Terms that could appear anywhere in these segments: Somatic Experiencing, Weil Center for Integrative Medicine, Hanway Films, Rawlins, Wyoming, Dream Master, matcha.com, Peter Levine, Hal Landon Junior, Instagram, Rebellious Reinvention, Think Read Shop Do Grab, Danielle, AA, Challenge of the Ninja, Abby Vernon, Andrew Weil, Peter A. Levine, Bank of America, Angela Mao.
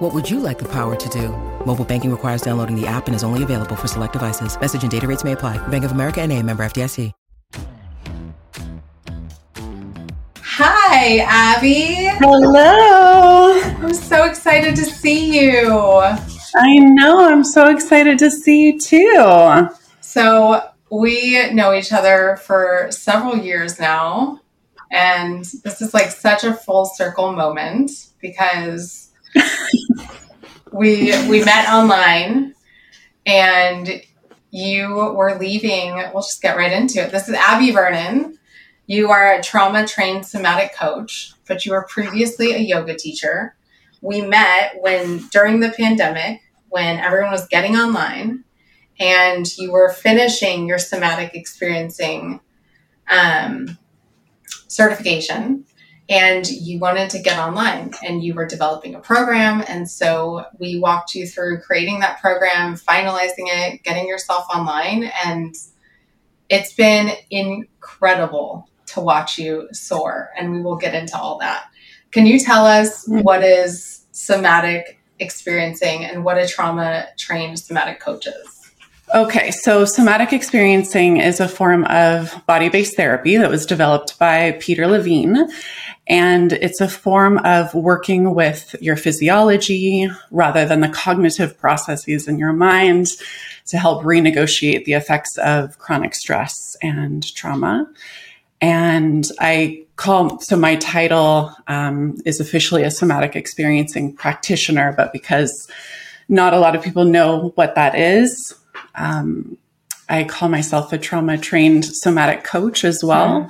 What would you like the power to do? Mobile banking requires downloading the app and is only available for select devices. Message and data rates may apply. Bank of America NA, member FDIC. Hi, Abby. Hello. I'm so excited to see you. I know. I'm so excited to see you too. So we know each other for several years now. And this is like such a full circle moment because we met online and you were leaving. We'll just get right into it. This is Abby Vernon. You are a trauma-trained somatic coach, but you were previously a yoga teacher. We met during the pandemic when everyone was getting online and you were finishing your somatic experiencing certification and you wanted to get online and you were developing a program. And so we walked you through creating that program, finalizing it, getting yourself online. And it's been incredible to watch you soar. And we will get into all that. Can you tell us what is somatic experiencing and what a trauma-trained somatic coach is? Okay, so somatic experiencing is a form of body-based therapy that was developed by Peter Levine, and it's a form of working with your physiology rather than the cognitive processes in your mind to help renegotiate the effects of chronic stress and trauma. And my title is officially a somatic experiencing practitioner, but because not a lot of people know what that is, I call myself a trauma-trained somatic coach as well,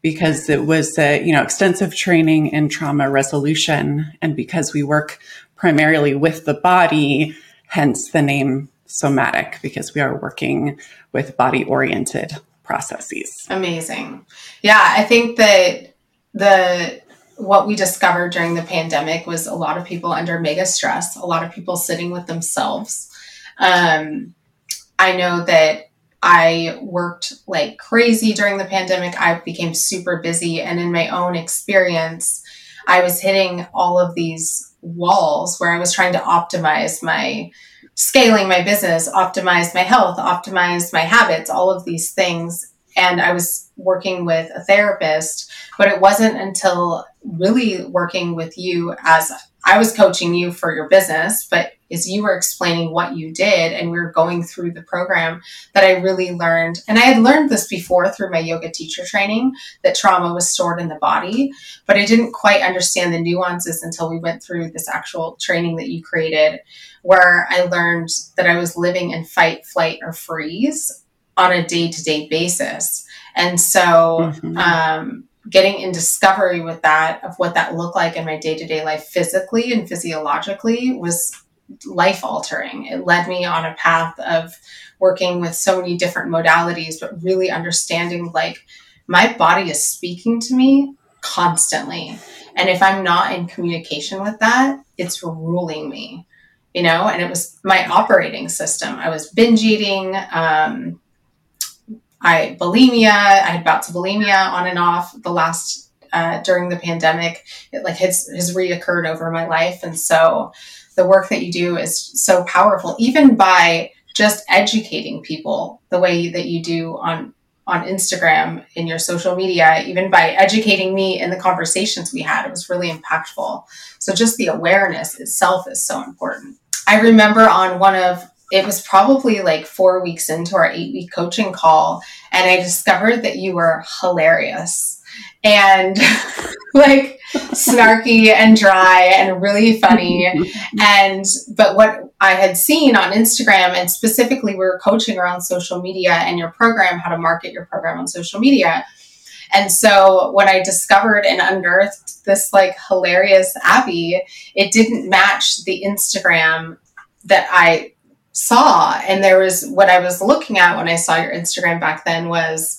because it was extensive training in trauma resolution. And because we work primarily with the body, hence the name somatic, because we are working with body-oriented processes. Amazing. Yeah, I think that what we discovered during the pandemic was a lot of people under mega stress, a lot of people sitting with themselves. I know that I worked like crazy during the pandemic. I became super busy. And in my own experience, I was hitting all of these walls where I was trying to optimize my scaling, my business, optimize my health, optimize my habits, all of these things. And I was working with a therapist, but it wasn't until really working with you as I was coaching you for your business, but as you were explaining what you did and we were going through the program that I really learned. And I had learned this before through my yoga teacher training, that trauma was stored in the body, but I didn't quite understand the nuances until we went through this actual training that you created, where I learned that I was living in fight, flight, or freeze on a day-to-day basis. And so, getting in discovery with that, of what that looked like in my day-to-day life physically and physiologically, was life-altering. It led me on a path of working with so many different modalities, but really understanding like my body is speaking to me constantly. And if I'm not in communication with that, it's ruling me, and it was my operating system. I was binge eating, I had bouts of bulimia on and off during the pandemic. It has reoccurred over my life. And so the work that you do is so powerful, even by just educating people the way that you do on Instagram, in your social media, even by educating me in the conversations we had, it was really impactful. So just the awareness itself is so important. I remember it was probably like 4 weeks into our 8-week coaching call, and I discovered that you were hilarious and like snarky and dry and really funny. But what I had seen on Instagram, and specifically we were coaching around social media and your program, how to market your program on social media. And so when I discovered and unearthed this like hilarious Abby, it didn't match the Instagram that I saw. And there was, what I was looking at when I saw your Instagram back then was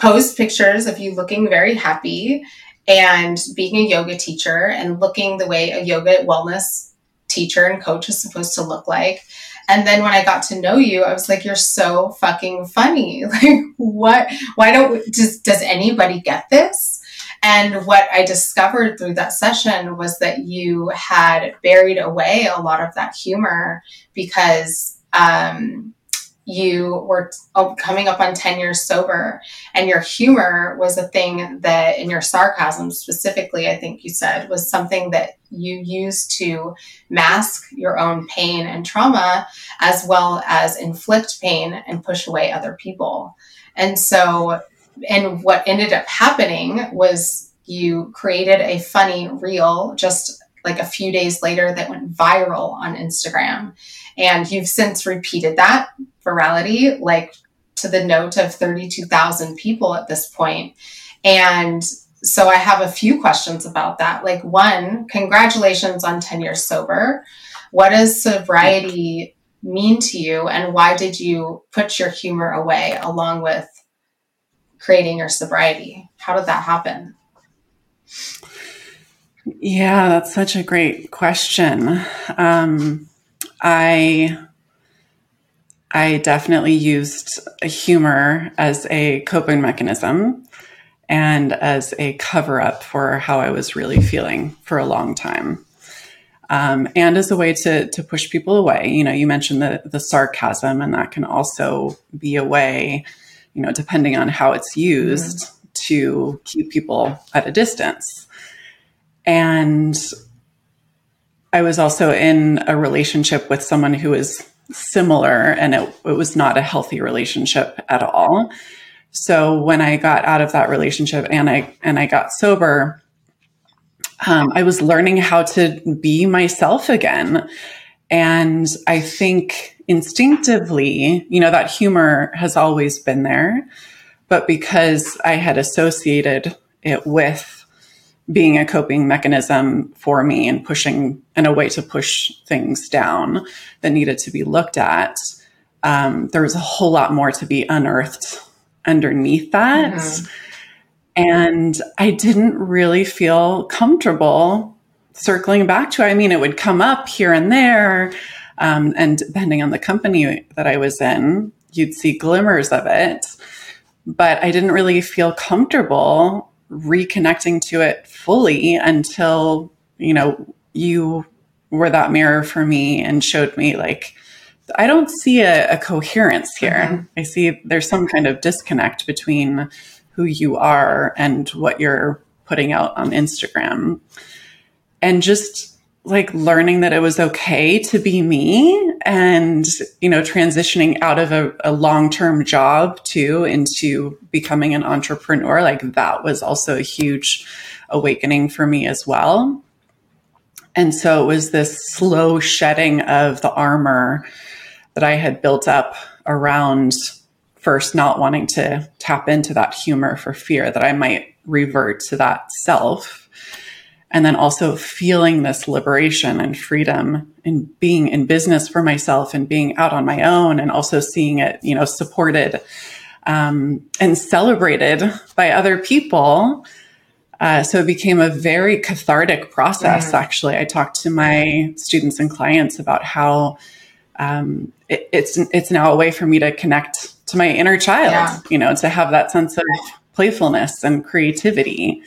post pictures of you looking very happy and being a yoga teacher and looking the way a yoga wellness teacher and coach is supposed to look like. And then when I got to know you, I was like, you're so fucking funny. Like, what, why don't, does anybody get this? And what I discovered through that session was that you had buried away a lot of that humor because you were coming up on 10 years sober, and your humor was a thing that, in your sarcasm specifically, I think you said, was something that you used to mask your own pain and trauma, as well as inflict pain and push away other people. And so, and what ended up happening was you created a funny reel just like a few days later that went viral on Instagram. And you've since repeated that virality, like to the note of 32,000 people at this point. And so I have a few questions about that. Like, one, congratulations on 10 years sober. What does sobriety mean to you? And why did you put your humor away along with creating your sobriety? How did that happen? Yeah, that's such a great question. I definitely used humor as a coping mechanism and as a cover up for how I was really feeling for a long time. And as a way to push people away. You know, you mentioned the sarcasm, and that can also be a way, you know, depending on how it's used, mm-hmm. to keep people at a distance. And I was also in a relationship with someone who was similar, and it was not a healthy relationship at all. So when I got out of that relationship and I got sober, I was learning how to be myself again. And I think instinctively, you know, that humor has always been there, but because I had associated it with being a coping mechanism for me and pushing, and a way to push things down that needed to be looked at, there was a whole lot more to be unearthed underneath that. Mm-hmm. And I didn't really feel comfortable circling back to it. I mean, it would come up here and there. And depending on the company that I was in, you'd see glimmers of it, but I didn't really feel comfortable reconnecting to it fully until, you know, you were that mirror for me and showed me, like, I don't see a coherence here. Mm-hmm. I see there's some kind of disconnect between who you are and what you're putting out on Instagram. And just like learning that it was okay to be me, and, you know, transitioning out of a long-term job too into becoming an entrepreneur, like that was also a huge awakening for me as well. And so it was this slow shedding of the armor that I had built up around first not wanting to tap into that humor for fear that I might revert to that self. And then also feeling this liberation and freedom and being in business for myself and being out on my own, and also seeing it, you know, supported and celebrated by other people. So it became a very cathartic process. Yeah. Actually, I talked to my students and clients about how it's now a way for me to connect to my inner child, yeah. you know, to have that sense of playfulness and creativity.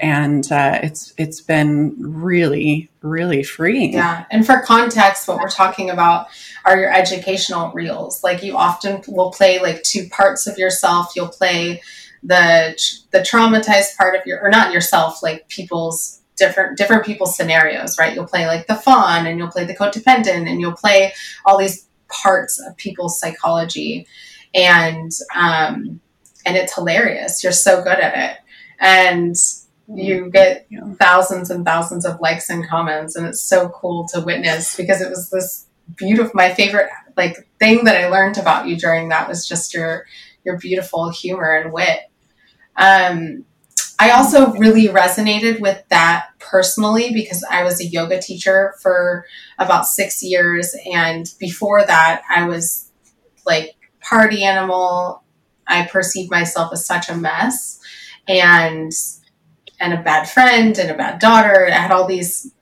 And it's been really, really freeing. Yeah. And for context, what we're talking about are your educational reels. Like, you often will play like two parts of yourself. You'll play the traumatized part of your, or not yourself, like people's different people's scenarios, right? You'll play like the fawn, and you'll play the codependent, and you'll play all these parts of people's psychology. And it's hilarious. You're so good at it. And you get thousands and thousands of likes and comments, and it's so cool to witness, because it was this beautiful, my favorite like thing that I learned about you during that was just your beautiful humor and wit. I also really resonated with that personally because I was a yoga teacher for about 6 years. And before that, I was like party animal. I perceived myself as such a mess and a bad friend and a bad daughter. I had all these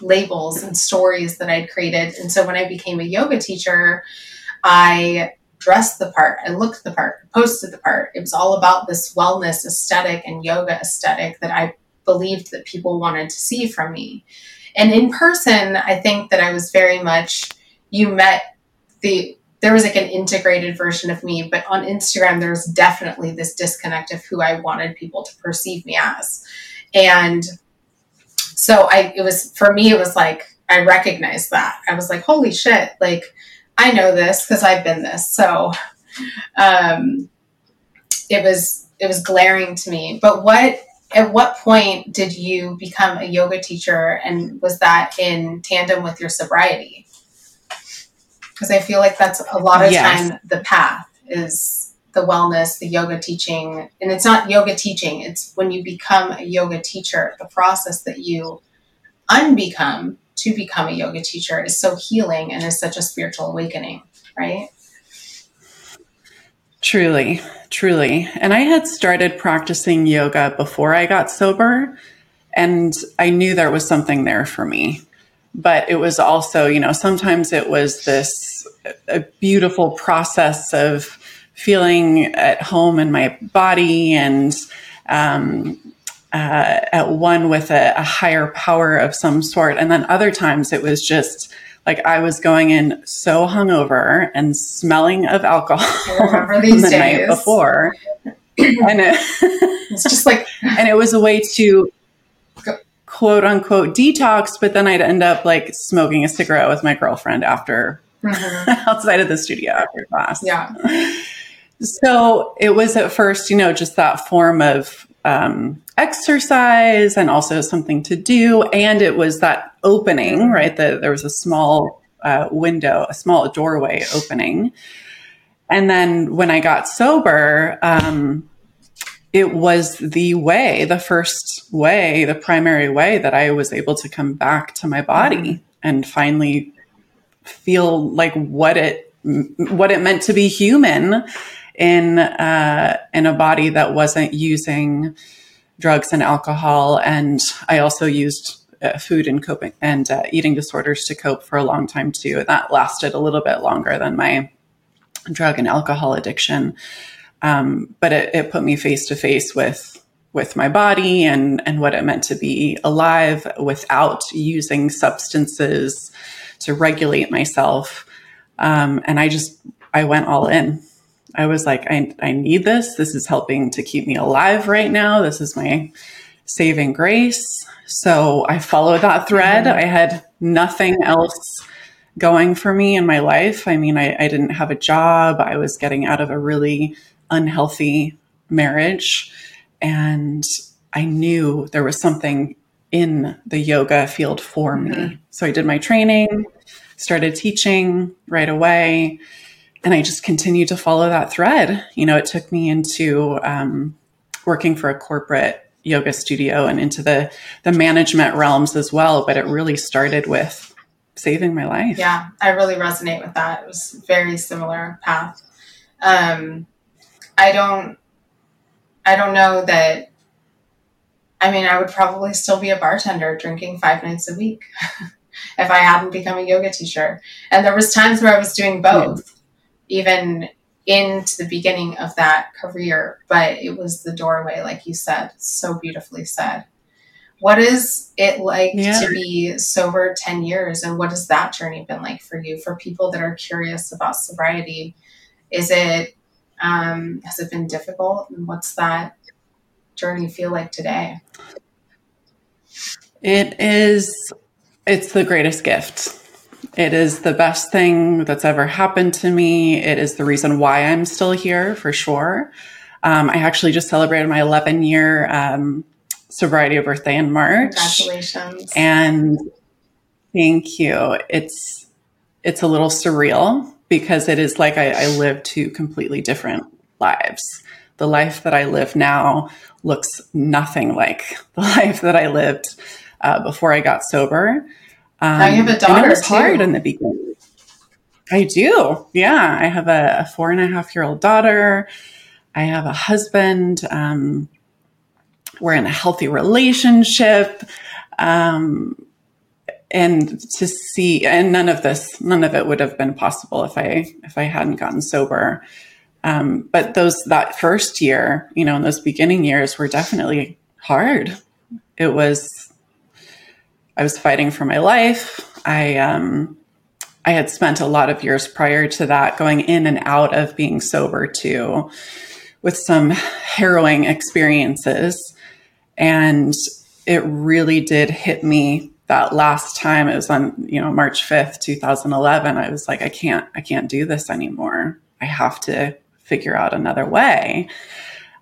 labels and stories that I'd created. And so when I became a yoga teacher, I dressed the part, I looked the part, posted the part. It was all about this wellness aesthetic and yoga aesthetic that I believed that people wanted to see from me. And in person, I think that I was very much, there was like an integrated version of me, but on Instagram, there was definitely this disconnect of who I wanted people to perceive me as. And so it was like, I recognized that. I was like, holy shit. Like, I know this because I've been this. So, it was glaring to me. But at what point did you become a yoga teacher? And was that in tandem with your sobriety? Because I feel like that's a lot of time the path is the wellness, the yoga teaching. And it's not yoga teaching. It's when you become a yoga teacher, the process that you unbecome to become a yoga teacher is so healing and is such a spiritual awakening, right? Truly, truly. And I had started practicing yoga before I got sober, and I knew there was something there for me. But it was also, sometimes it was this a beautiful process of feeling at home in my body and at one with a higher power of some sort. And then other times it was just like I was going in so hungover and smelling of alcohol night before. And it's just like, and it was a way to quote unquote detox, but then I'd end up like smoking a cigarette with my girlfriend after outside of the studio after class. Yeah. So it was at first, just that form of exercise and also something to do. And it was that opening, right? There was a small window, a small doorway opening. And then when I got sober, it was the primary way that I was able to come back to my body and finally feel like what it meant to be human in a body that wasn't using drugs and alcohol. And I also used food and coping and eating disorders to cope for a long time too. And that lasted a little bit longer than my drug and alcohol addiction. But it put me face to face with my body and what it meant to be alive without using substances to regulate myself. And I went all in. I was like, I need this. This is helping to keep me alive right now. This is my saving grace. So I followed that thread. I had nothing else going for me in my life. I mean, I didn't have a job. I was getting out of a really unhealthy marriage. And I knew there was something in the yoga field for me. So I did my training, started teaching right away. And I just continued to follow that thread. It took me into working for a corporate yoga studio and into the management realms as well. But it really started with saving my life. Yeah, I really resonate with that. It was a very similar path. I don't know that. I mean, I would probably still be a bartender drinking 5 nights a week if I hadn't become a yoga teacher. And there was times where I was doing both, even into the beginning of that career. But it was the doorway, like you said, so beautifully said. What is it like to be sober 10 years? And what has that journey been like for you? For people that are curious about sobriety, is it, has it been difficult? And what's that journey feel like today? It's the greatest gift. It is the best thing that's ever happened to me. It is the reason why I'm still here for sure. I actually just celebrated my 11-year, sobriety birthday in March. Congratulations. And thank you. It's a little surreal because it is like I live two completely different lives. the life that I live now looks nothing like the life that I lived before I got sober. Now you have a daughter, and it was hard in the beginning. I do. Yeah. I have a 4.5-year-old daughter. I have a husband. We're in a healthy relationship. And to see, and none of it would have been possible if I hadn't gotten sober. But that first year, you know, in those beginning years were definitely hard. I was fighting for my life. I had spent a lot of years prior to that going in and out of being sober too, with some harrowing experiences. And it really did hit me. That last time, it was on, March 5th, 2011, I was like, I can't do this anymore. I have to figure out another way.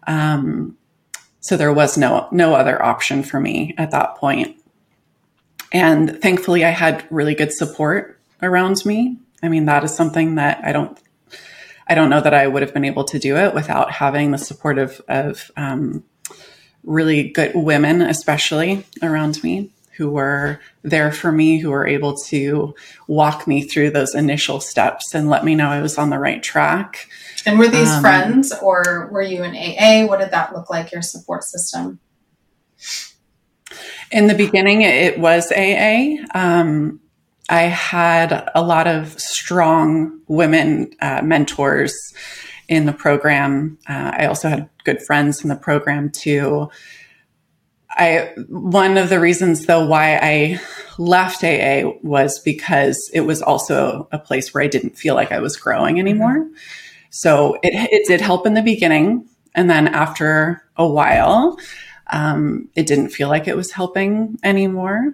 So there was no other option for me at that point. And thankfully I had really good support around me. I mean, that is something that I don't know that I would have been able to do it without having the support of really good women, especially around me, who were there for me, who were able to walk me through those initial steps and let me know I was on the right track. And were these friends, or were you in AA? What did that look like, your support system? In the beginning, it was AA. I had a lot of strong women mentors in the program. I also had good friends in the program too. One of the reasons though why I left AA was because it was also a place where I didn't feel like I was growing anymore. Mm-hmm. So it did help in the beginning. And then after a while, it didn't feel like it was helping anymore,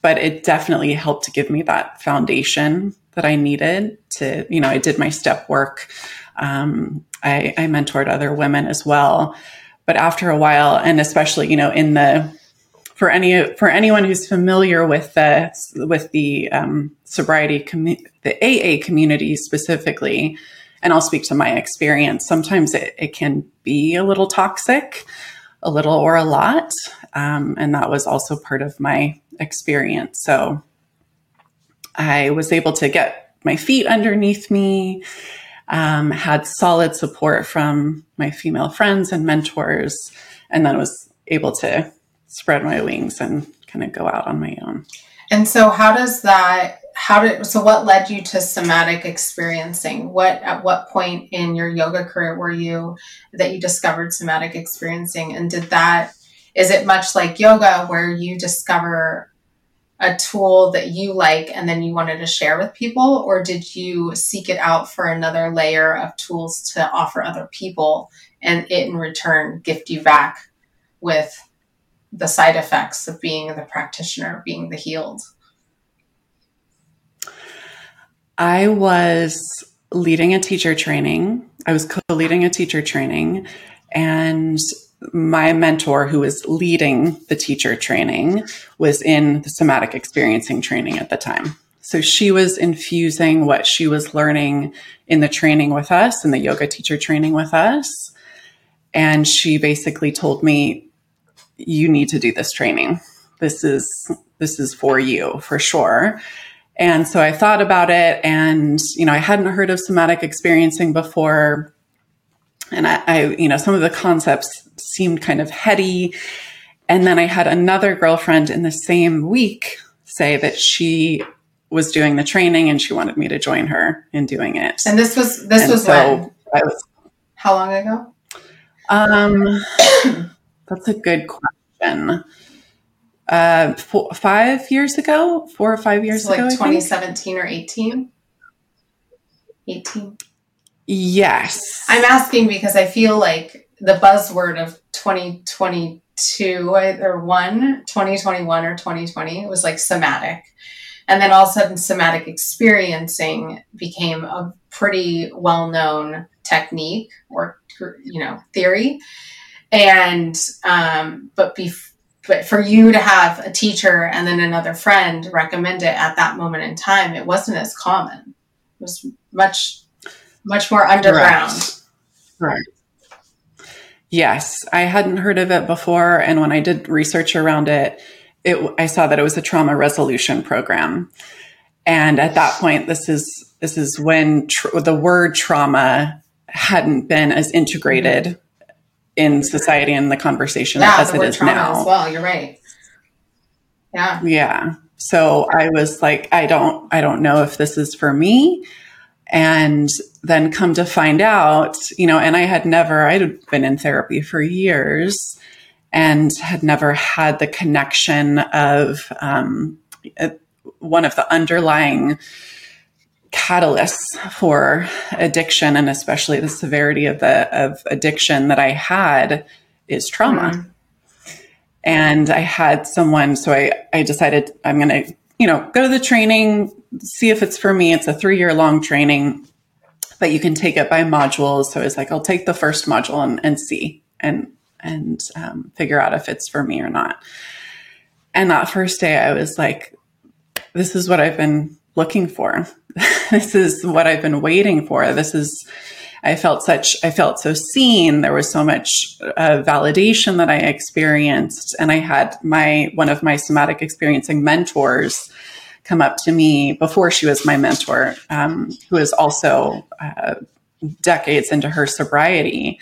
but it definitely helped to give me that foundation that I needed to, I did my step work. I mentored other women as well. But after a while, and especially, for anyone who's familiar with the sobriety, the AA community specifically, and I'll speak to my experience, sometimes it can be a little toxic, a little or a lot. And that was also part of my experience. So I was able to get my feet underneath me, had solid support from my female friends and mentors, and then was able to spread my wings and kind of go out on my own. And so what led you to somatic experiencing? At what point in your yoga career were you that you discovered somatic experiencing? And is it much like yoga where you discover a tool that you like and then you wanted to share with people, or did you seek it out for another layer of tools to offer other people and it in return gift you back with the side effects of being the practitioner, being the healed? I was leading a teacher training. I was co-leading a teacher training, and my mentor who was leading the teacher training was in the somatic experiencing training at the time. So she was infusing what she was learning in the training with us, in the yoga teacher training with us. And she basically told me, you need to do this training. This is for you, for sure. And so I thought about it, and, I hadn't heard of somatic experiencing before. And I some of the concepts seemed kind of heady. And then I had another girlfriend in the same week say that she was doing the training and she wanted me to join her in doing it. And how long ago? That's a good question. 4 or 5 years ago, like 2017 or 18? 18. Yes. I'm asking because I feel like the buzzword of 2022 either 2021 or 2020 was like somatic. And then all of a sudden somatic experiencing became a pretty well-known technique or, theory. And, but for you to have a teacher and then another friend recommend it at that moment in time, it wasn't as common. It was much more underground. Right. Yes, I hadn't heard of it before. And when I did research around it, I saw that it was a trauma resolution program. And at that point, this is when the word trauma hadn't been as integrated in society and the conversation as it is now. As well, you're right. Yeah. Yeah. So I was like, I don't know if this is for me. And then come to find out, and I'd been in therapy for years and had never had the connection of one of the underlying catalysts for addiction, and especially the severity of addiction that I had, is trauma. Mm-hmm. And I had someone, so I decided I'm going to, go to the training, see if it's for me. It's a 3-year-long training, but you can take it by modules. So I was like, I'll take the first module and see and figure out if it's for me or not. And that first day I was like, this is what I've been looking for. This is what I've been waiting for. I felt so seen. There was so much validation that I experienced. And I had one of my somatic experiencing mentors come up to me before she was my mentor, who is also decades into her sobriety,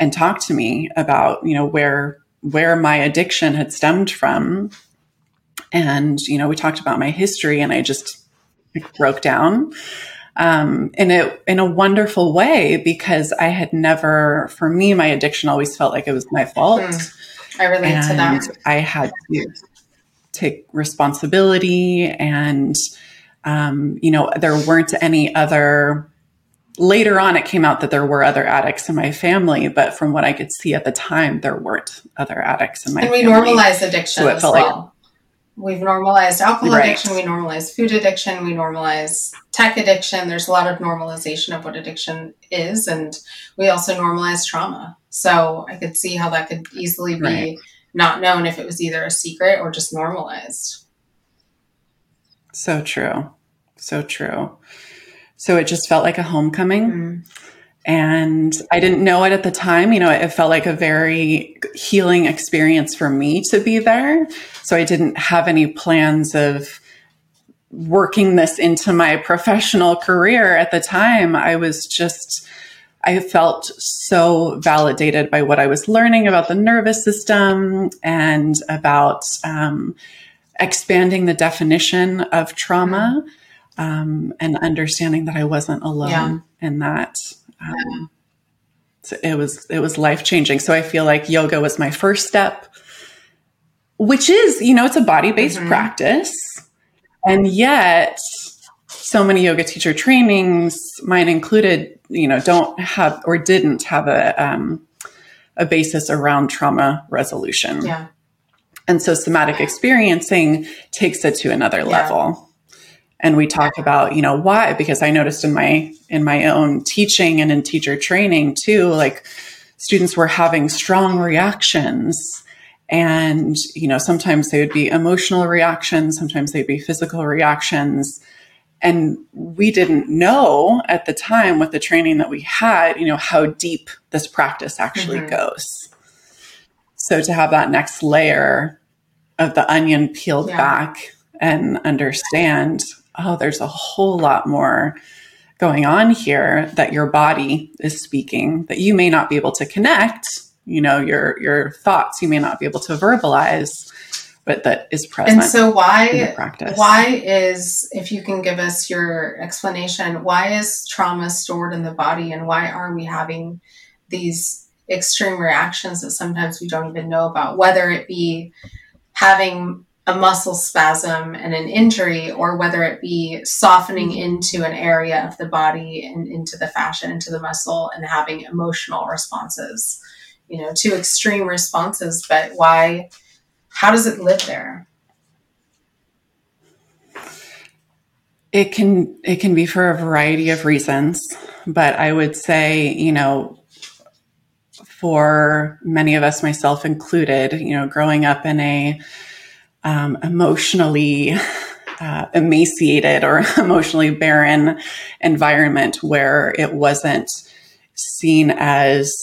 and talked to me about, where my addiction had stemmed from. And, we talked about my history, and I just broke down. In a wonderful way, because I had never, for me, my addiction always felt like it was my fault. Mm-hmm. I relate to that. I had to take responsibility, and, there weren't any other, later on it came out that there were other addicts in my family, but from what I could see at the time, there weren't other addicts in my family. And we normalized addiction as well. We've normalized alcohol addiction, we normalize food addiction, we normalize tech addiction. There's a lot of normalization of what addiction is, and we also normalize trauma. So I could see how that could easily be not known if it was either a secret or just normalized. So true. So true. So it just felt like a homecoming. Mm-hmm. And I didn't know it at the time, it felt like a very healing experience for me to be there. So I didn't have any plans of working this into my professional career at the time. I felt so validated by what I was learning about the nervous system and about expanding the definition of trauma, and understanding that I wasn't alone in that. So it was life-changing. So I feel like yoga was my first step, which is, it's a body-based practice. And yet so many yoga teacher trainings, mine included, don't have, or didn't have a basis around trauma resolution. Yeah. And so somatic experiencing takes it to another level. And we talk about, why, because I noticed in my own teaching and in teacher training too, like students were having strong reactions, and, sometimes they would be emotional reactions, sometimes they'd be physical reactions. And we didn't know at the time with the training that we had, how deep this practice actually goes. So to have that next layer of the onion peeled back and understand, oh, there's a whole lot more going on here that your body is speaking that you may not be able to connect, your thoughts, you may not be able to verbalize, but that is present. And so why is, if you can give us your explanation, why is trauma stored in the body, and why are we having these extreme reactions that sometimes we don't even know about, whether it be having a muscle spasm and an injury, or whether it be softening into an area of the body and into the fascia, into the muscle, and having emotional responses, two extreme responses, but how does it live there? It can be for a variety of reasons, but I would say, for many of us, myself included, growing up in a, emotionally emaciated or emotionally barren environment where it wasn't seen as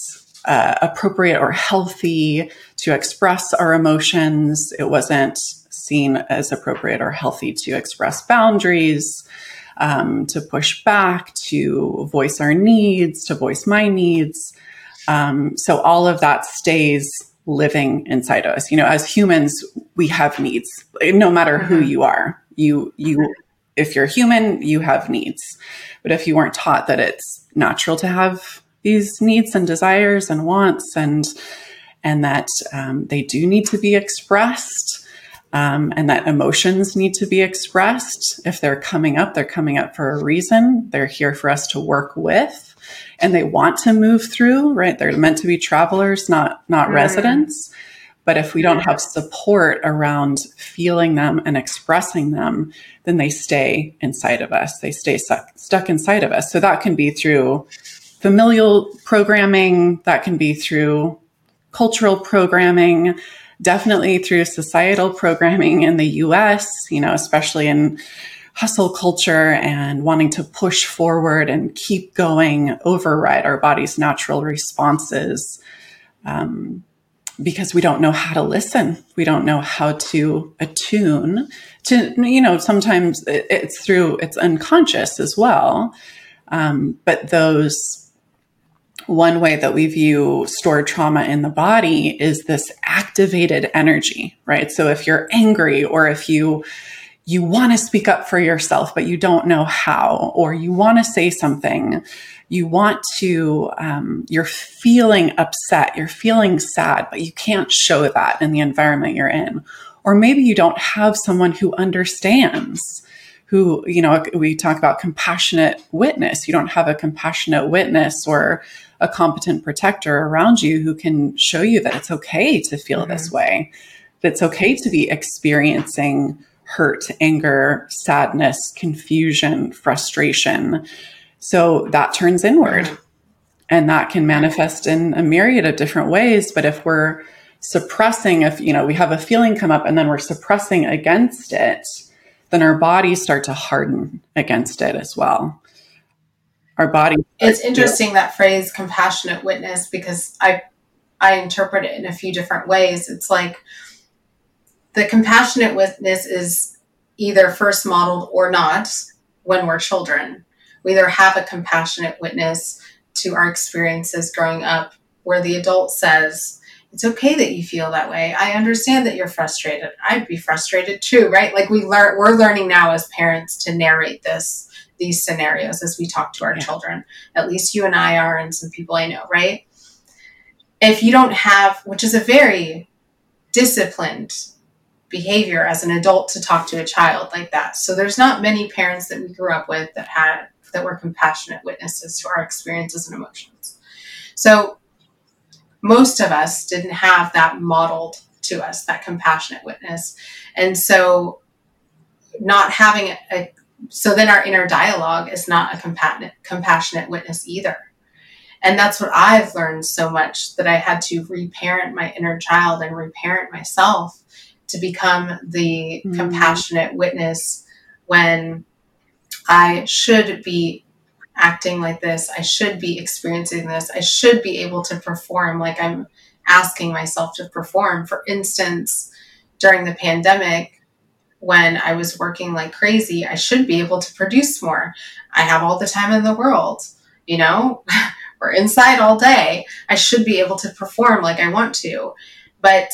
appropriate or healthy to express our emotions. It wasn't seen as appropriate or healthy to express boundaries, to push back, to voice our needs, to voice my needs. So all of that stays living inside us. You know, as humans, we have needs, no matter who you are. If you're human, you have needs. But if you weren't taught that it's natural to have these needs and desires and wants, and that they do need to be expressed, and that emotions need to be expressed. If they're coming up for a reason. They're here for us to work with, and they want to move through, right? They're meant to be travelers, not residents. But if we don't have support around feeling them and expressing them, then they stay inside of us. They stay stuck inside of us. So that can be through familial programming, that can be through cultural programming, definitely through societal programming in the US, you know, especially in hustle culture and wanting to push forward and keep going, override our body's natural responses, because we don't know how to listen. We don't know how to attune to, you know, sometimes it's unconscious as well. But one way that we view stored trauma in the body is this activated energy, right? So if you're angry, or if you want to speak up for yourself, but you don't know how, or you want to say something, you want to, you're feeling upset, you're feeling sad, but you can't show that in the environment you're in. Or maybe you don't have someone who understands, who, you know, we talk about compassionate witness. You don't have a compassionate witness or a competent protector around you who can show you that it's okay to feel this way, that it's okay to be experiencing hurt, anger, sadness, confusion, frustration. So that turns inward, and that can manifest in a myriad of different ways. But if we're suppressing, if, you know, we have a feeling come up and then we're suppressing against it, then our bodies start to harden against it as well. It's interesting, that phrase compassionate witness, because I interpret it in a few different ways. It's like the compassionate witness is either first modeled or not when we're children. We either have a compassionate witness to our experiences growing up where the adult says, it's okay that you feel that way. I understand that you're frustrated. I'd be frustrated too, right? Like we're learning now as parents to narrate these scenarios as we talk to our children. At least you and I are, and some people I know, right? If you don't have, which is a very disciplined behavior as an adult to talk to a child like that. So there's not many parents that we grew up with that were compassionate witnesses to our experiences and emotions. So most of us didn't have that modeled to us, that compassionate witness. And so not having so then our inner dialogue is not a compassionate witness either. And that's what I've learned so much, that I had to reparent my inner child and reparent myself to become the compassionate witness when I should be acting like this. I should be experiencing this. I should be able to perform like I'm asking myself to perform. For instance, during the pandemic, when I was working like crazy, I should be able to produce more. I have all the time in the world, you know, we're inside all day. I should be able to perform like I want to, but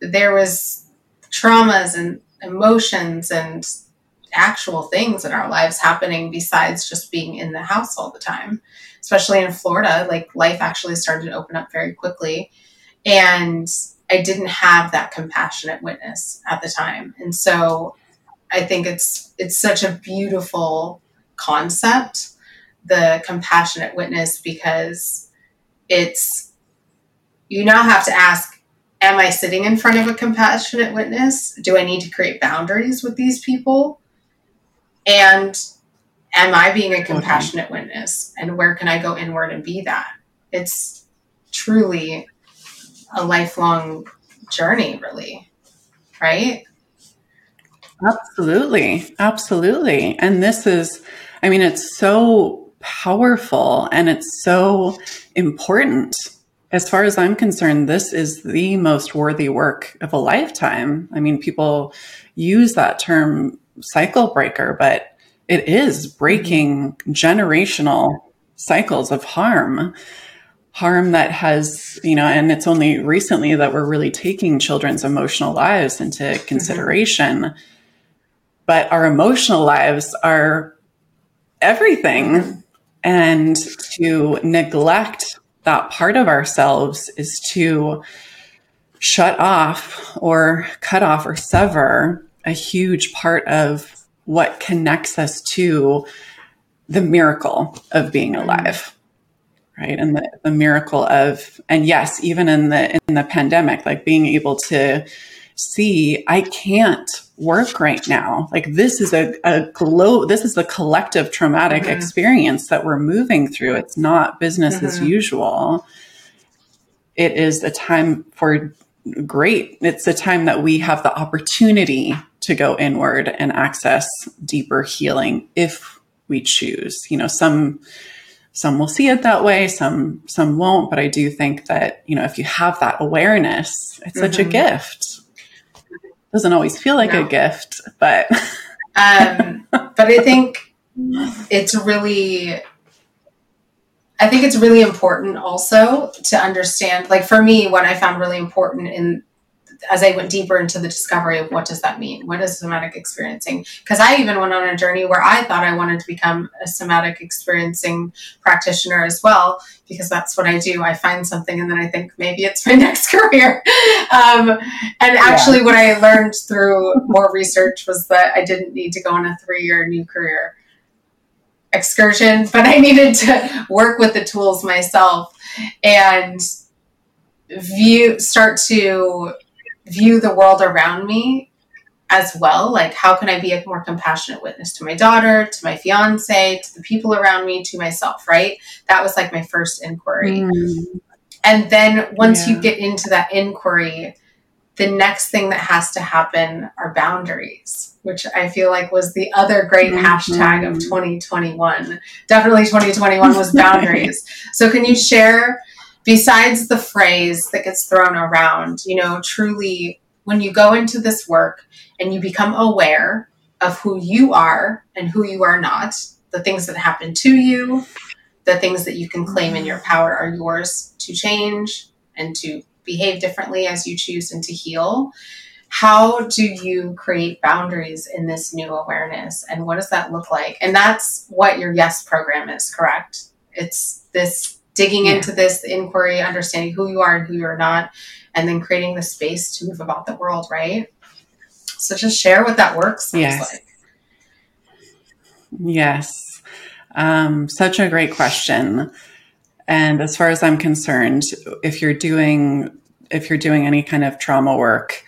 there was traumas and emotions and actual things in our lives happening besides just being in the house all the time, especially in Florida. Like life actually started to open up very quickly, and I didn't have that compassionate witness at the time. And so I think it's such a beautiful concept, the compassionate witness, because it's, you now have to ask, am I sitting in front of a compassionate witness? Do I need to create boundaries with these people? And am I being a compassionate witness? And where can I go inward and be that? It's truly a lifelong journey, really, right? Absolutely. Absolutely. And this is, I mean, it's so powerful and it's so important As far as I'm concerned, this is the most worthy work of a lifetime. I mean, people use that term cycle breaker, but it is breaking generational cycles of harm that has, you know, and it's only recently that we're really taking children's emotional lives into consideration. Mm-hmm. But our emotional lives are everything. And to neglect that part of ourselves is to shut off or cut off or sever a huge part of what connects us to the miracle of being alive, right? And the miracle of, and yes, even in the pandemic, like being able to see, I can't work right now. Like this is this is a collective traumatic experience that we're moving through. It's not business as usual. It is a time for great. It's a time that we have the opportunity to go inward and access deeper healing if we choose. You know, some will see it that way, some won't, but I do think that, you know, if you have that awareness, it's such a gift. Doesn't always feel like a gift, but but I think it's really important also to understand, like for me, what I found really important in as I went deeper into the discovery of what does that mean? What is somatic experiencing? Because I even went on a journey where I thought I wanted to become a somatic experiencing practitioner as well, because that's what I do. I find something and then I think maybe it's my next career. What I learned through more research was that I didn't need to go on a 3-year new career excursion, but I needed to work with the tools myself and view the world around me as well. Like, how can I be a more compassionate witness to my daughter, to my fiance, to the people around me, to myself, right? That was like my first inquiry. Mm. And then once you get into that inquiry, the next thing that has to happen are boundaries, which I feel like was the other great hashtag of 2021. Definitely 2021 was boundaries. So can you share, besides the phrase that gets thrown around, you know, truly when you go into this work and you become aware of who you are and who you are not, the things that happen to you, the things that you can claim in your power are yours to change and to behave differently as you choose and to heal. How do you create boundaries in this new awareness? And what does that look like? And that's what your YES program is, correct? It's this digging into this inquiry, understanding who you are and who you're not, and then creating the space to move about the world, right? So just share what that work sounds like. Yes. Such a great question. And as far as I'm concerned, if you're doing any kind of trauma work,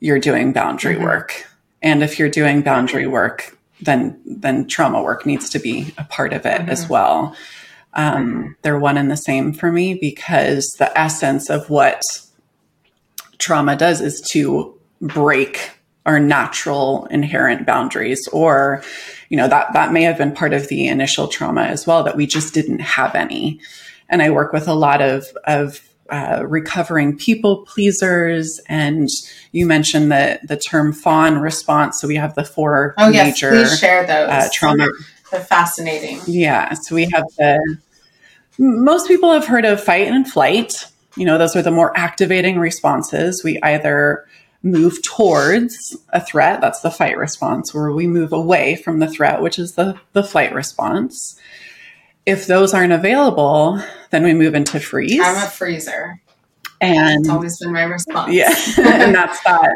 you're doing boundary work. And if you're doing boundary work, then trauma work needs to be a part of it as well. They're one and the same for me, because the essence of what trauma does is to break our natural inherent boundaries, or, you know, that may have been part of the initial trauma as well, that we just didn't have any. And I work with a lot of recovering people pleasers. And you mentioned the term fawn response. So we have the four major please share those. Trauma. They're fascinating. Yeah. So we have most people have heard of fight and flight. You know, those are the more activating responses. We either move towards a threat, that's the fight response, or we move away from the threat, which is the flight response. If those aren't available, then we move into freeze. I'm a freezer. And it's always been my response. Yeah. And that's that.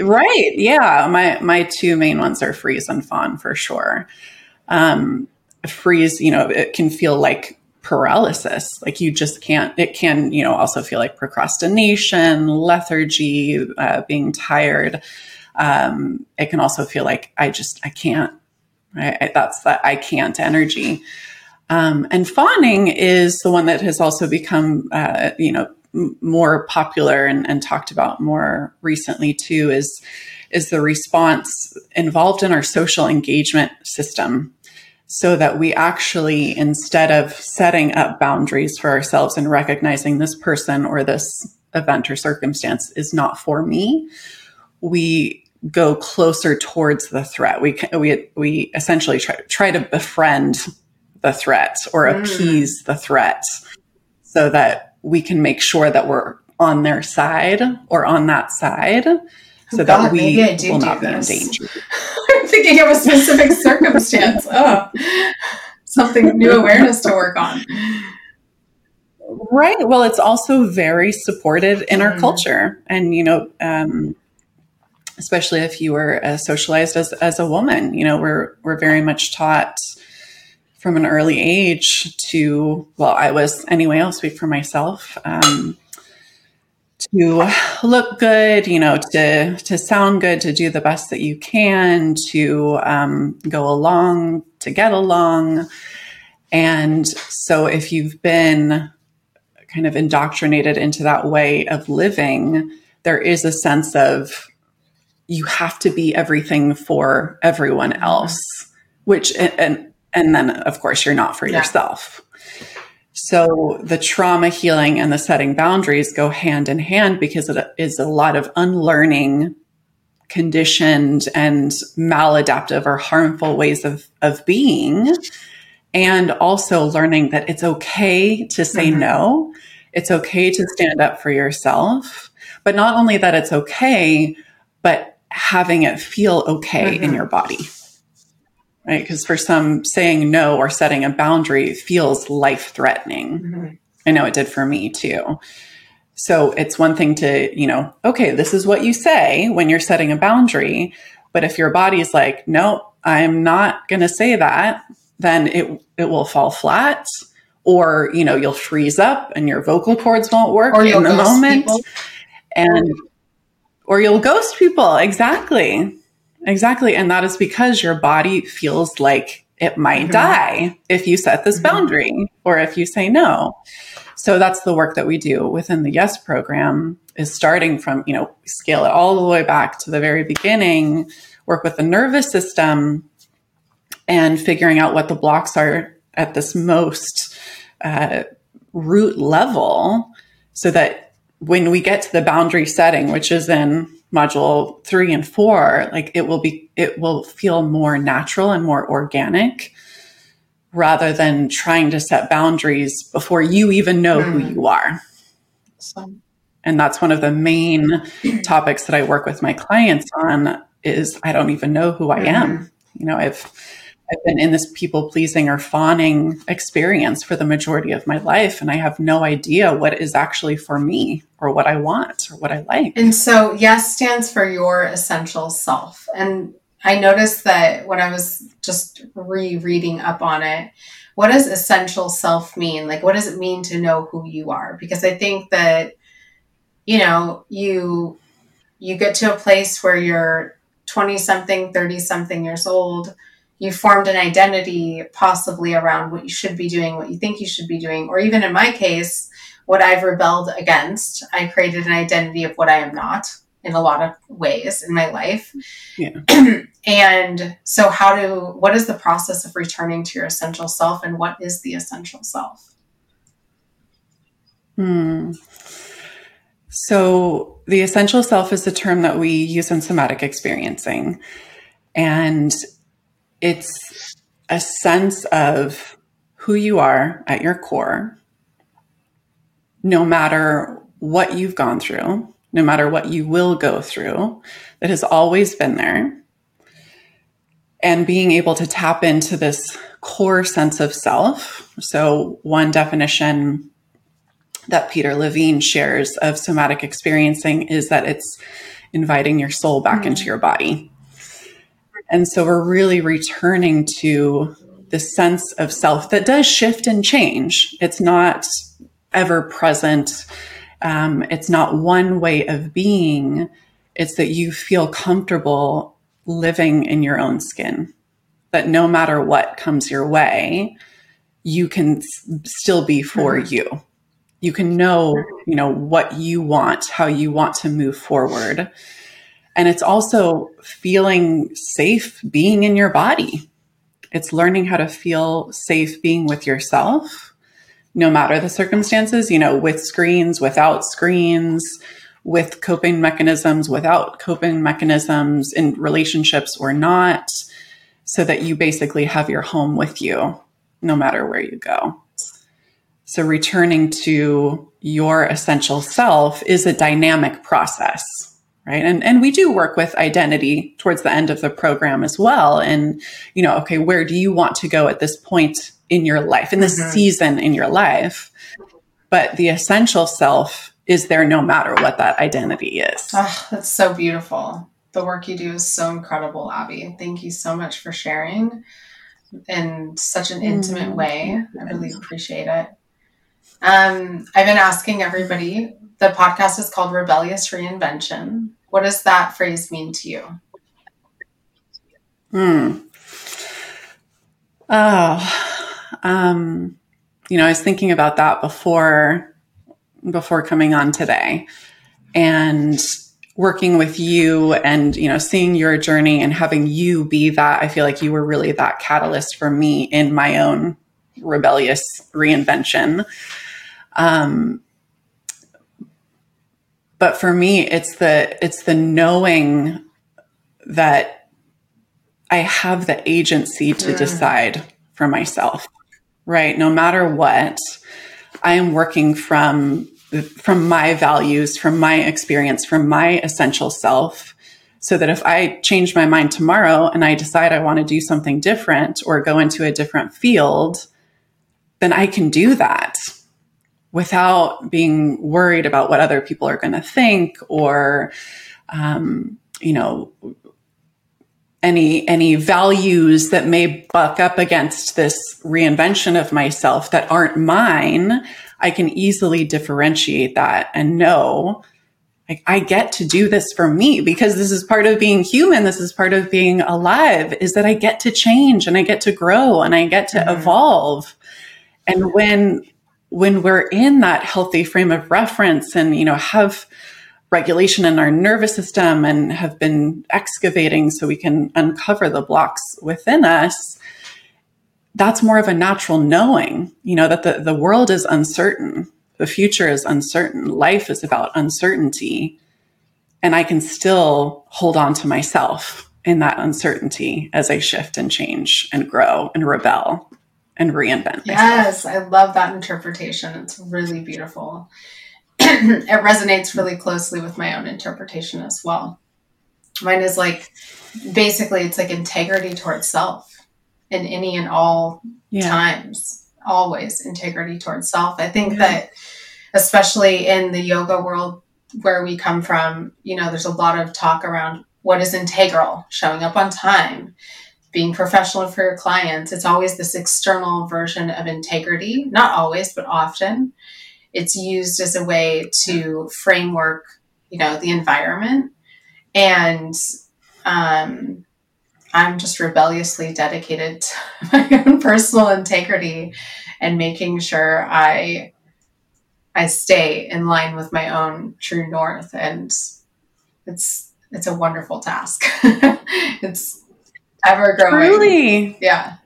Right. Yeah. My two main ones are freeze and fawn for sure. Freeze, you know, it can feel like paralysis. Like you just can't, it can, you know, also feel like procrastination, lethargy, being tired. It can also feel like I can't, right? That's that I can't energy. And fawning is the one that has also become, you know, more popular and talked about more recently too, is the response involved in our social engagement system. so that we actually, instead of setting up boundaries for ourselves and recognizing this person or this event or circumstance is not for me, we go closer towards the threat. We essentially try to befriend the threat or appease the threat so that we can make sure that we're on their side or on that side that we will not be in danger. I'm thinking of a specific circumstance. Oh, something new awareness to work on. Right. Well, it's also very supported in our culture. And, especially if you were socialized as a woman, we're very much taught from an early age to, I was anyway, I'll speak for myself, to look good, to sound good, to do the best that you can, to go along, to get along. And so if you've been kind of indoctrinated into that way of living, there is a sense of you have to be everything for everyone else, which, and then of course you're not for yourself. So the trauma healing and the setting boundaries go hand in hand because it is a lot of unlearning conditioned and maladaptive or harmful ways of being. And also learning that it's okay to say no. It's okay to stand up for yourself, but not only that it's okay, but having it feel okay in your body, right? Because for some, saying no or setting a boundary feels life-threatening. I know it did for me too. So it's one thing to, okay, this is what you say when you're setting a boundary. But if your body's like, no, I'm not going to say that, then it will fall flat, or, you'll freeze up and your vocal cords won't work in the moment. Or you'll ghost people. Exactly. And that is because your body feels like it might die if you set this boundary or if you say no. So that's the work that we do within the Yes program, is starting from, scale it all the way back to the very beginning, work with the nervous system, and figuring out what the blocks are at this most root level, so that when we get to the boundary setting, which is in module 3 and 4, it will feel more natural and more organic, rather than trying to set boundaries before you even know who you are. Awesome. And that's one of the main topics that I work with my clients on, is I don't even know who I am. I've been in this people-pleasing or fawning experience for the majority of my life, and I have no idea what is actually for me or what I want or what I like. And so Yes stands for your essential self. And I noticed that when I was just rereading up on it, what does essential self mean? What does it mean to know who you are? Because I think that, you get to a place where you're 20-something, 30-something years old, you formed an identity possibly around what you should be doing, what you think you should be doing, or even in my case, what I've rebelled against. I created an identity of what I am not in a lot of ways in my life. Yeah. And so what is the process of returning to your essential self, and what is the essential self? So the essential self is the term that we use in somatic experiencing. And it's a sense of who you are at your core, no matter what you've gone through, no matter what you will go through, that has always been there. And being able to tap into this core sense of self. So one definition that Peter Levine shares of somatic experiencing is that it's inviting your soul back into your body. And so we're really returning to the sense of self that does shift and change. It's not ever present. It's not one way of being. It's that you feel comfortable living in your own skin, that no matter what comes your way, you can still be for you. You can know, what you want, how you want to move forward. And it's also feeling safe being in your body. It's learning how to feel safe being with yourself, no matter the circumstances, you know, with screens, without screens, with coping mechanisms, without coping mechanisms, in relationships or not, so that you basically have your home with you, no matter where you go. So returning to your essential self is a dynamic process, right? And we do work with identity towards the end of the program as well. And, you know, okay, where do you want to go at this point in your life, in this season in your life? But the essential self is there no matter what that identity is. Oh, that's so beautiful. The work you do is so incredible, Abby. Thank you so much for sharing in such an intimate way. I really appreciate it. I've been asking everybody, the podcast is called Rebellious Reinvention. What does that phrase mean to you? You know, I was thinking about that before coming on today and working with you and, you know, seeing your journey and having you be that. I feel like you were really that catalyst for me in my own rebellious reinvention. But for me, it's the knowing that I have the agency to decide for myself, right? No matter what, I am working from my values, from my experience, from my essential self, so that if I change my mind tomorrow and I decide I want to do something different or go into a different field, then I can do that without being worried about what other people are going to think or, you know, any values that may buck up against this reinvention of myself that aren't mine. I can easily differentiate that and know, like, I get to do this for me, because this is part of being human. This is part of being alive, is that I get to change and I get to grow and I get to evolve. And when we're in that healthy frame of reference and, you know, have regulation in our nervous system and have been excavating so we can uncover the blocks within us, that's more of a natural knowing, you know, that the world is uncertain. The future is uncertain. Life is about uncertainty. And I can still hold on to myself in that uncertainty as I shift and change and grow and rebel and reinvent myself. Yes, I love that interpretation. It's really beautiful. It resonates really closely with my own interpretation as well. Mine is like, basically, it's like integrity towards self. In any and all times, always integrity towards self. I think that especially in the yoga world where we come from, you know, there's a lot of talk around what is integral, showing up on time, being professional for your clients. It's always this external version of integrity, not always, but often. It's used as a way to framework, you know, the environment. And, I'm just rebelliously dedicated to my own personal integrity and making sure I stay in line with my own true north. And it's a wonderful task. It's ever growing. Truly. Yeah.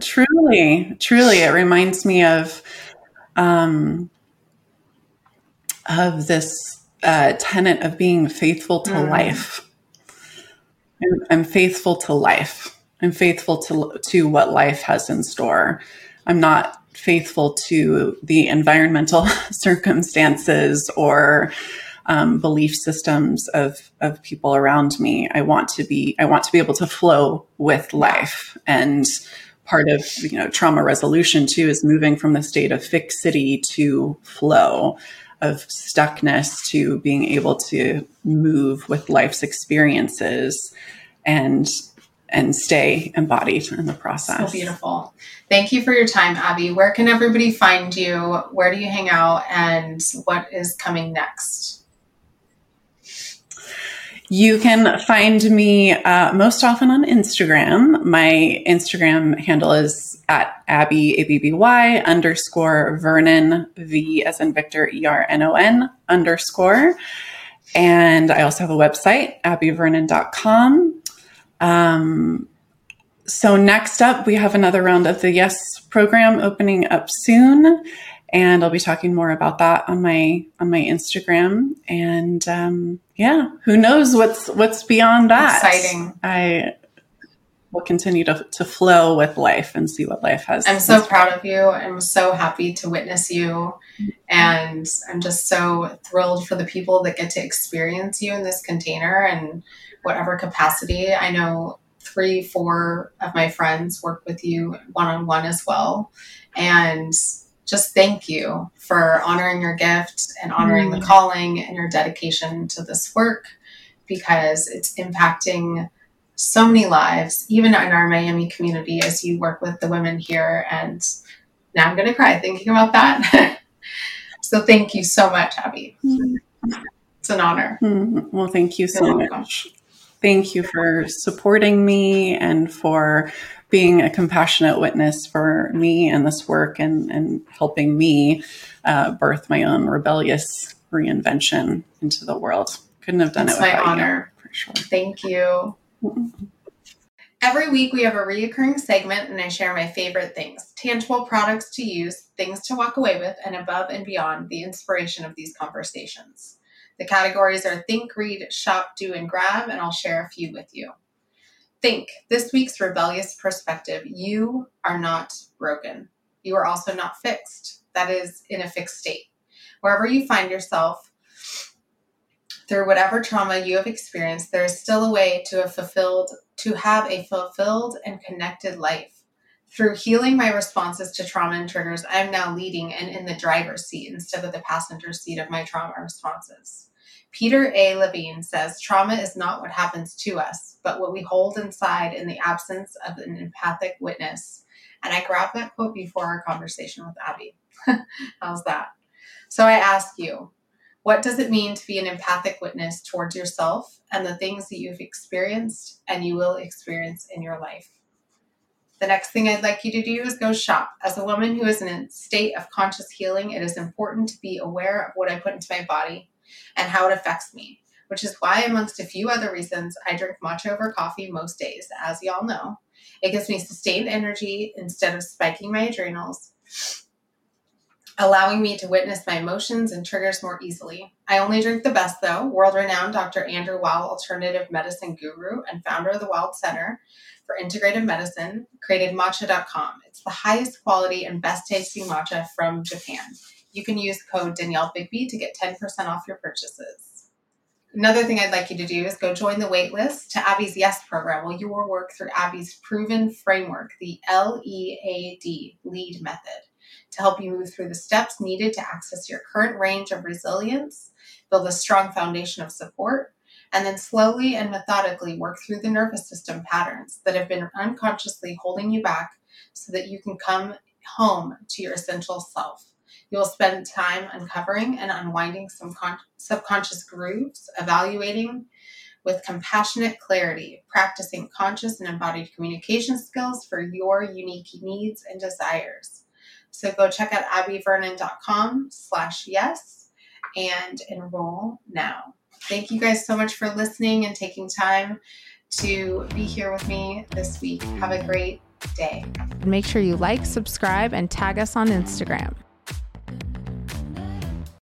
Truly. It reminds me of this tenet of being faithful to life. I'm faithful to life. I'm faithful to what life has in store. I'm not faithful to the environmental circumstances or belief systems of people around me. I want to be able to flow with life. And part of, you know, trauma resolution too is moving from the state of fixity to flow, of stuckness to being able to move with life's experiences and stay embodied in the process. So beautiful. Thank you for your time, Abby. Where can everybody find you? Where do you hang out? And what is coming next? You can find me most often on Instagram. My Instagram handle is at Abby, ABBY _Vernon, V as in Victor, ERNON _. And I also have a website, abbyvernon.com. So next up, we have another round of the YES program opening up soon. And I'll be talking more about that on my Instagram. And yeah, who knows what's beyond that. Exciting. I will continue to flow with life and see what life has. I'm so proud of you. I'm so happy to witness you. And I'm just so thrilled for the people that get to experience you in this container and whatever capacity. I know 3-4 of my friends work with you one-on-one as well. And just thank you for honoring your gift and honoring the calling and your dedication to this work, because it's impacting so many lives, even in our Miami community, as you work with the women here. And now I'm going to cry thinking about that. So thank you so much, Abby. It's an honor. Well, thank you so much. Thank you for supporting me and for being a compassionate witness for me and this work, and helping me birth my own rebellious reinvention into the world. Couldn't have done it without you. It's my honor. For sure. Thank you. Every week we have a reoccurring segment, and I share my favorite things, tangible products to use, things to walk away with, and above and beyond the inspiration of these conversations. The categories are think, read, shop, do, and grab, and I'll share a few with you. Think, this week's rebellious perspective. You are not broken. You are also not fixed. That is, in a fixed state. Wherever you find yourself, through whatever trauma you have experienced, there is still a way to have a fulfilled and connected life. Through healing my responses to trauma and triggers, I am now leading and in the driver's seat instead of the passenger seat of my trauma responses. Peter A. Levine says, trauma is not what happens to us, but what we hold inside in the absence of an empathic witness. And I grabbed that quote before our conversation with Abby. How's that? So I ask you, what does it mean to be an empathic witness towards yourself and the things that you've experienced and you will experience in your life? The next thing I'd like you to do is go shop. As a woman who is in a state of conscious healing, it is important to be aware of what I put into my body and how it affects me, which is why, amongst a few other reasons, I drink matcha over coffee most days, as y'all know. It gives me sustained energy instead of spiking my adrenals, allowing me to witness my emotions and triggers more easily. I only drink the best, though. World-renowned Dr. Andrew Weil, alternative medicine guru and founder of the Weil Center for Integrative Medicine, created matcha.com. It's the highest quality and best tasting matcha from Japan. You can use code Danielle Bigby to get 10% off your purchases. Another thing I'd like you to do is go join the waitlist to Abby's YES program, where you will work through Abby's proven framework, the LEAD, LEAD method, to help you move through the steps needed to access your current range of resilience, build a strong foundation of support, and then slowly and methodically work through the nervous system patterns that have been unconsciously holding you back so that you can come home to your essential self. You will spend time uncovering and unwinding some subconscious grooves, evaluating with compassionate clarity, practicing conscious and embodied communication skills for your unique needs and desires. So go check out abbyvernon.com/yes and enroll now. Thank you guys so much for listening and taking time to be here with me this week. Have a great day. Make sure you like, subscribe, and tag us on Instagram.